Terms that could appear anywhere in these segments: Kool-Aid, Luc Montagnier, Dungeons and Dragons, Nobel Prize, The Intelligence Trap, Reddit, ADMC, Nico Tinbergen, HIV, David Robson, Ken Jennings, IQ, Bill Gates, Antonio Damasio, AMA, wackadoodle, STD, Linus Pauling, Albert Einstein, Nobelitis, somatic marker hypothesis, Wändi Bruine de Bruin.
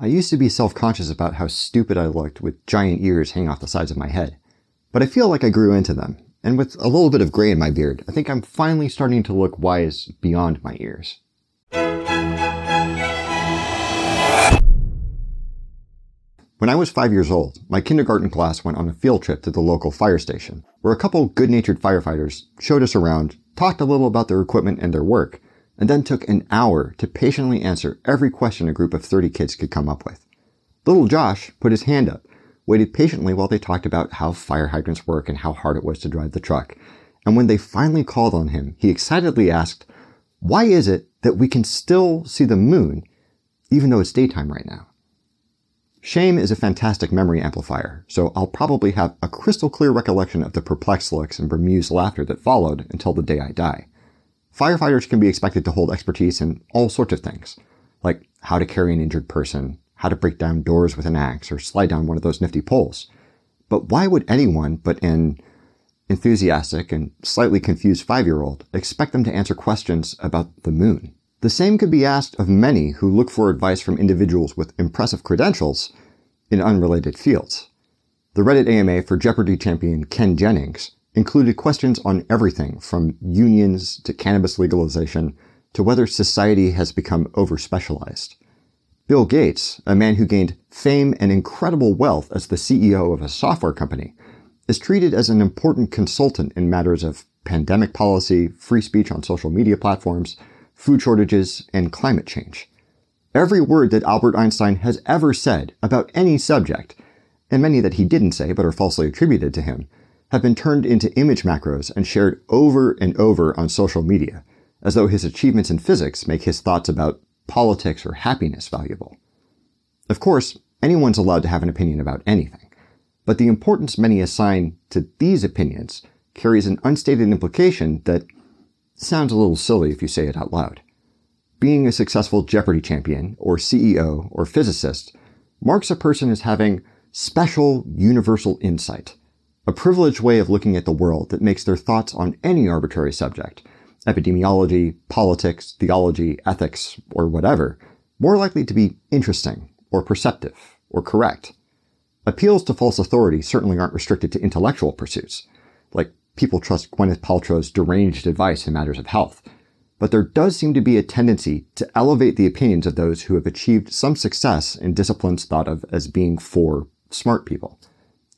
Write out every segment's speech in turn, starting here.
I used to be self-conscious about how stupid I looked with giant ears hanging off the sides of my head, but I feel like I grew into them, and with a little bit of gray in my beard, I think I'm finally starting to look wise beyond my ears. When I was 5 years old, my kindergarten class went on a field trip to the local fire station, where a couple good-natured firefighters showed us around, talked a little about their equipment and their work, and then took an hour to patiently answer every question a group of 30 kids could come up with. Little Josh put his hand up, waited patiently while they talked about how fire hydrants work and how hard it was to drive the truck, and when they finally called on him, he excitedly asked, "Why is it that we can still see the moon, even though it's daytime right now?" Shame is a fantastic memory amplifier, so I'll probably have a crystal clear recollection of the perplexed looks and bemused laughter that followed until the day I die. Firefighters can be expected to hold expertise in all sorts of things, like how to carry an injured person, how to break down doors with an axe, or slide down one of those nifty poles. But why would anyone but an enthusiastic and slightly confused five-year-old expect them to answer questions about the moon? The same could be asked of many who look for advice from individuals with impressive credentials in unrelated fields. The Reddit AMA for Jeopardy! Champion Ken Jennings included questions on everything from unions to cannabis legalization to whether society has become over-specialized. Bill Gates, a man who gained fame and incredible wealth as the CEO of a software company, is treated as an important consultant in matters of pandemic policy, free speech on social media platforms, food shortages, and climate change. Every word that Albert Einstein has ever said about any subject, and many that he didn't say but are falsely attributed to him, have been turned into image macros and shared over and over on social media, as though his achievements in physics make his thoughts about politics or happiness valuable. Of course, anyone's allowed to have an opinion about anything, but the importance many assign to these opinions carries an unstated implication that sounds a little silly if you say it out loud. Being a successful Jeopardy! Champion, or CEO, or physicist marks a person as having special universal insight, a privileged way of looking at the world that makes their thoughts on any arbitrary subject, epidemiology, politics, theology, ethics, or whatever, more likely to be interesting, or perceptive, or correct. Appeals to false authority certainly aren't restricted to intellectual pursuits, like people trust Gwyneth Paltrow's deranged advice in matters of health, but there does seem to be a tendency to elevate the opinions of those who have achieved some success in disciplines thought of as being for smart people.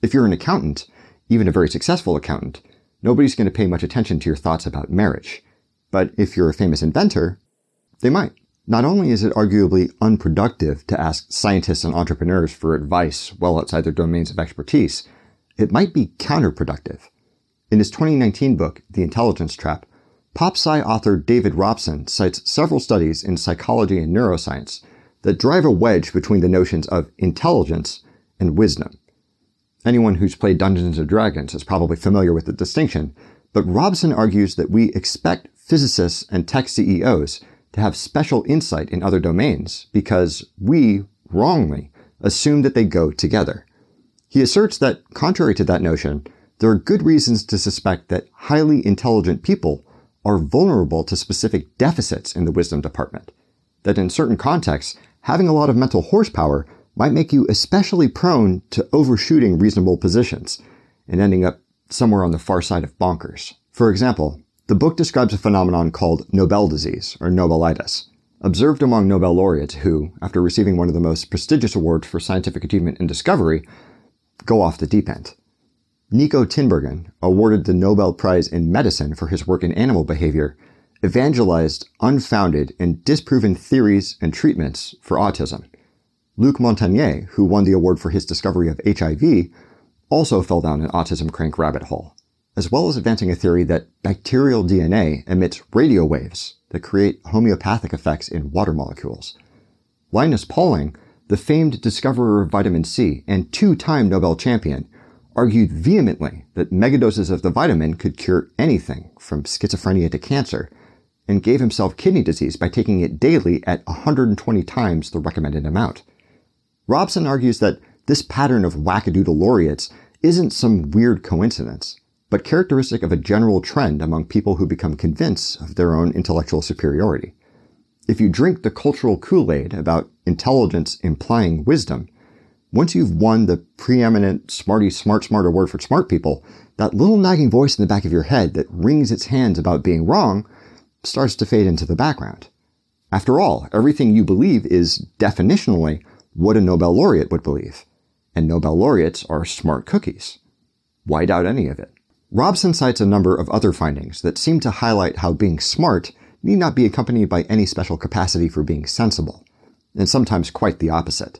If you're an accountant, even a very successful accountant, nobody's going to pay much attention to your thoughts about marriage. But if you're a famous inventor, they might. Not only is it arguably unproductive to ask scientists and entrepreneurs for advice well outside their domains of expertise, it might be counterproductive. In his 2019 book, The Intelligence Trap, pop sci author David Robson cites several studies in psychology and neuroscience that drive a wedge between the notions of intelligence and wisdom. Anyone who's played Dungeons and Dragons is probably familiar with the distinction, but Robson argues that we expect physicists and tech CEOs to have special insight in other domains because we, wrongly, assume that they go together. He asserts that, contrary to that notion, there are good reasons to suspect that highly intelligent people are vulnerable to specific deficits in the wisdom department, that in certain contexts, having a lot of mental horsepower might make you especially prone to overshooting reasonable positions and ending up somewhere on the far side of bonkers. For example, the book describes a phenomenon called Nobel disease, or Nobelitis, observed among Nobel laureates who, after receiving one of the most prestigious awards for scientific achievement and discovery, go off the deep end. Nico Tinbergen, awarded the Nobel Prize in Medicine for his work in animal behavior, evangelized unfounded and disproven theories and treatments for autism. Luc Montagnier, who won the award for his discovery of HIV, also fell down an autism crank rabbit hole, as well as advancing a theory that bacterial DNA emits radio waves that create homeopathic effects in water molecules. Linus Pauling, the famed discoverer of vitamin C and two-time Nobel champion, argued vehemently that megadoses of the vitamin could cure anything from schizophrenia to cancer, and gave himself kidney disease by taking it daily at 120 times the recommended amount. Robson argues that this pattern of wackadoodle laureates isn't some weird coincidence, but characteristic of a general trend among people who become convinced of their own intellectual superiority. If you drink the cultural Kool-Aid about intelligence implying wisdom, once you've won the preeminent smarty, smart, smart award for smart people, that little nagging voice in the back of your head that wrings its hands about being wrong starts to fade into the background. After all, everything you believe is definitionally what a Nobel laureate would believe. And Nobel laureates are smart cookies. Why doubt any of it? Robson cites a number of other findings that seem to highlight how being smart need not be accompanied by any special capacity for being sensible, and sometimes quite the opposite.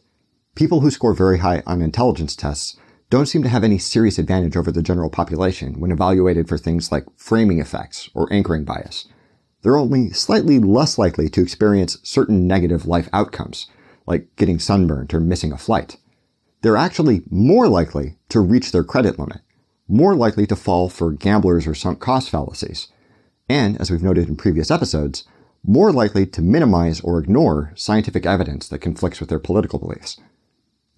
People who score very high on intelligence tests don't seem to have any serious advantage over the general population when evaluated for things like framing effects or anchoring bias. They're only slightly less likely to experience certain negative life outcomes, like getting sunburned or missing a flight. They're actually more likely to reach their credit limit, more likely to fall for gamblers or sunk cost fallacies, and, as we've noted in previous episodes, more likely to minimize or ignore scientific evidence that conflicts with their political beliefs.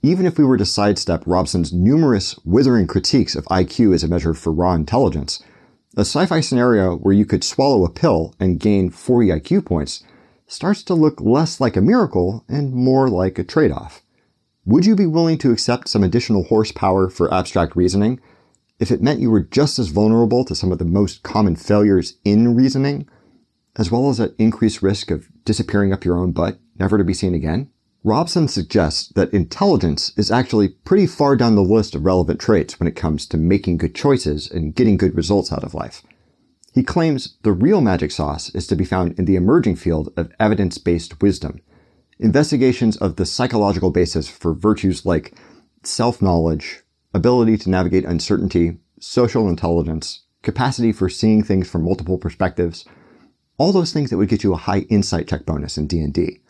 Even if we were to sidestep Robson's numerous withering critiques of IQ as a measure for raw intelligence, a sci-fi scenario where you could swallow a pill and gain 40 IQ points starts to look less like a miracle and more like a trade-off. Would you be willing to accept some additional horsepower for abstract reasoning if it meant you were just as vulnerable to some of the most common failures in reasoning, as well as at increased risk of disappearing up your own butt, never to be seen again? Robson suggests that intelligence is actually pretty far down the list of relevant traits when it comes to making good choices and getting good results out of life. He claims the real magic sauce is to be found in the emerging field of evidence-based wisdom, investigations of the psychological basis for virtues like self-knowledge, ability to navigate uncertainty, social intelligence, capacity for seeing things from multiple perspectives, all those things that would get you a high insight check bonus in D&D.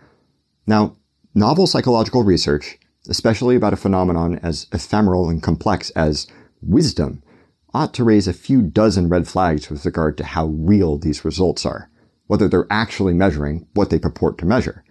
Now, novel psychological research, especially about a phenomenon as ephemeral and complex as wisdom, ought to raise a few dozen red flags with regard to how real these results are, whether they're actually measuring what they purport to measure.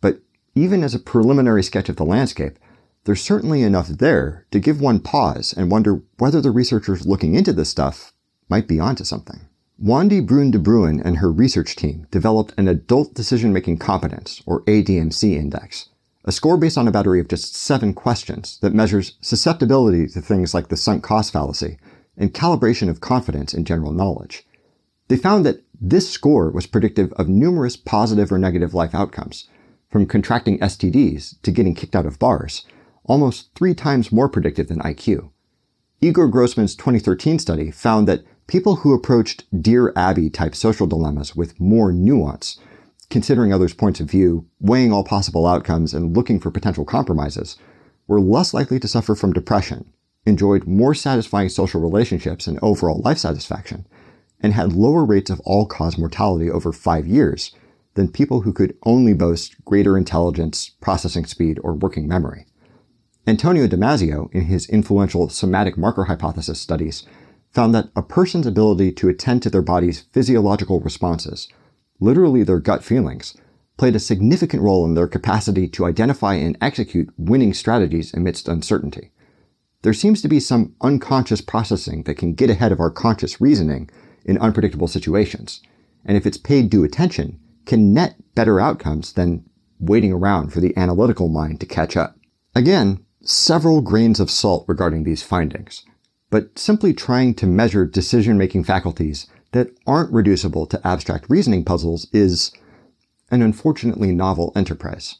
But even as a preliminary sketch of the landscape, there's certainly enough there to give one pause and wonder whether the researchers looking into this stuff might be onto something. Wändi Bruine de Bruin and her research team developed an Adult Decision-Making Competence, or ADMC index, a score based on a battery of just 7 questions that measures susceptibility to things like the sunk cost fallacy and calibration of confidence in general knowledge. They found that this score was predictive of numerous positive or negative life outcomes, from contracting STDs to getting kicked out of bars, almost 3 times more predictive than IQ. Igor Grossman's 2013 study found that people who approached Dear Abby-type social dilemmas with more nuance, considering others' points of view, weighing all possible outcomes, and looking for potential compromises, were less likely to suffer from depression, enjoyed more satisfying social relationships and overall life satisfaction, and had lower rates of all-cause mortality over 5 years than people who could only boast greater intelligence, processing speed, or working memory. Antonio Damasio, in his influential somatic marker hypothesis studies, found that a person's ability to attend to their body's physiological responses, literally their gut feelings, played a significant role in their capacity to identify and execute winning strategies amidst uncertainty. There seems to be some unconscious processing that can get ahead of our conscious reasoning in unpredictable situations, and if it's paid due attention, can net better outcomes than waiting around for the analytical mind to catch up. Again, several grains of salt regarding these findings, but simply trying to measure decision-making faculties that aren't reducible to abstract reasoning puzzles is an unfortunately novel enterprise.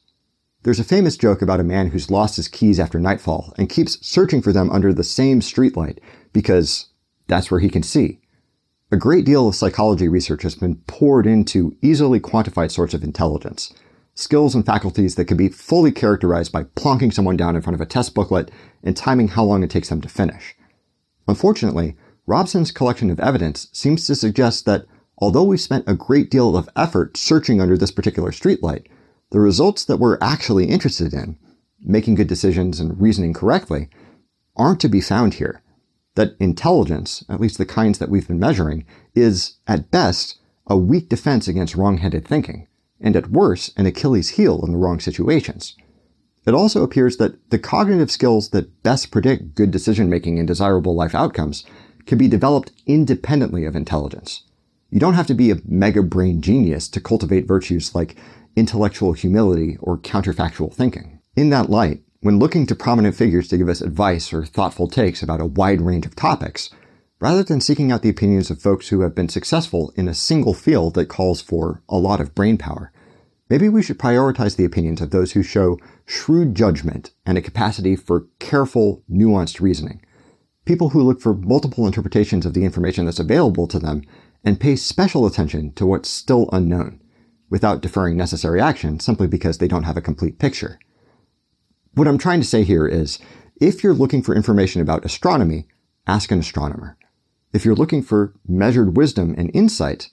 There's a famous joke about a man who's lost his keys after nightfall and keeps searching for them under the same streetlight because that's where he can see. A great deal of psychology research has been poured into easily quantified sorts of intelligence, skills and faculties that can be fully characterized by plonking someone down in front of a test booklet and timing how long it takes them to finish. Unfortunately, Robson's collection of evidence seems to suggest that although we've spent a great deal of effort searching under this particular streetlight, the results that we're actually interested in, making good decisions and reasoning correctly, aren't to be found here. That intelligence, at least the kinds that we've been measuring, is, at best, a weak defense against wrong-headed thinking, and at worst, an Achilles heel in the wrong situations. It also appears that the cognitive skills that best predict good decision-making and desirable life outcomes can be developed independently of intelligence. You don't have to be a mega brain genius to cultivate virtues like intellectual humility, or counterfactual thinking. In that light, when looking to prominent figures to give us advice or thoughtful takes about a wide range of topics, rather than seeking out the opinions of folks who have been successful in a single field that calls for a lot of brain power, maybe we should prioritize the opinions of those who show shrewd judgment and a capacity for careful, nuanced reasoning. People who look for multiple interpretations of the information that's available to them and pay special attention to what's still unknown, without deferring necessary action simply because they don't have a complete picture. What I'm trying to say here is, if you're looking for information about astronomy, ask an astronomer. If you're looking for measured wisdom and insight,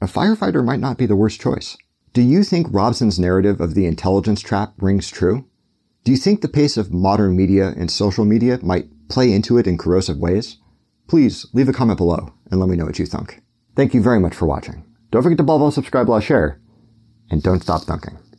a firefighter might not be the worst choice. Do you think Robson's narrative of the intelligence trap rings true? Do you think the pace of modern media and social media might play into it in corrosive ways? Please leave a comment below and let me know what you think. Thank you very much for watching. Don't forget to blah, blah, subscribe, blah, share, and don't stop dunking.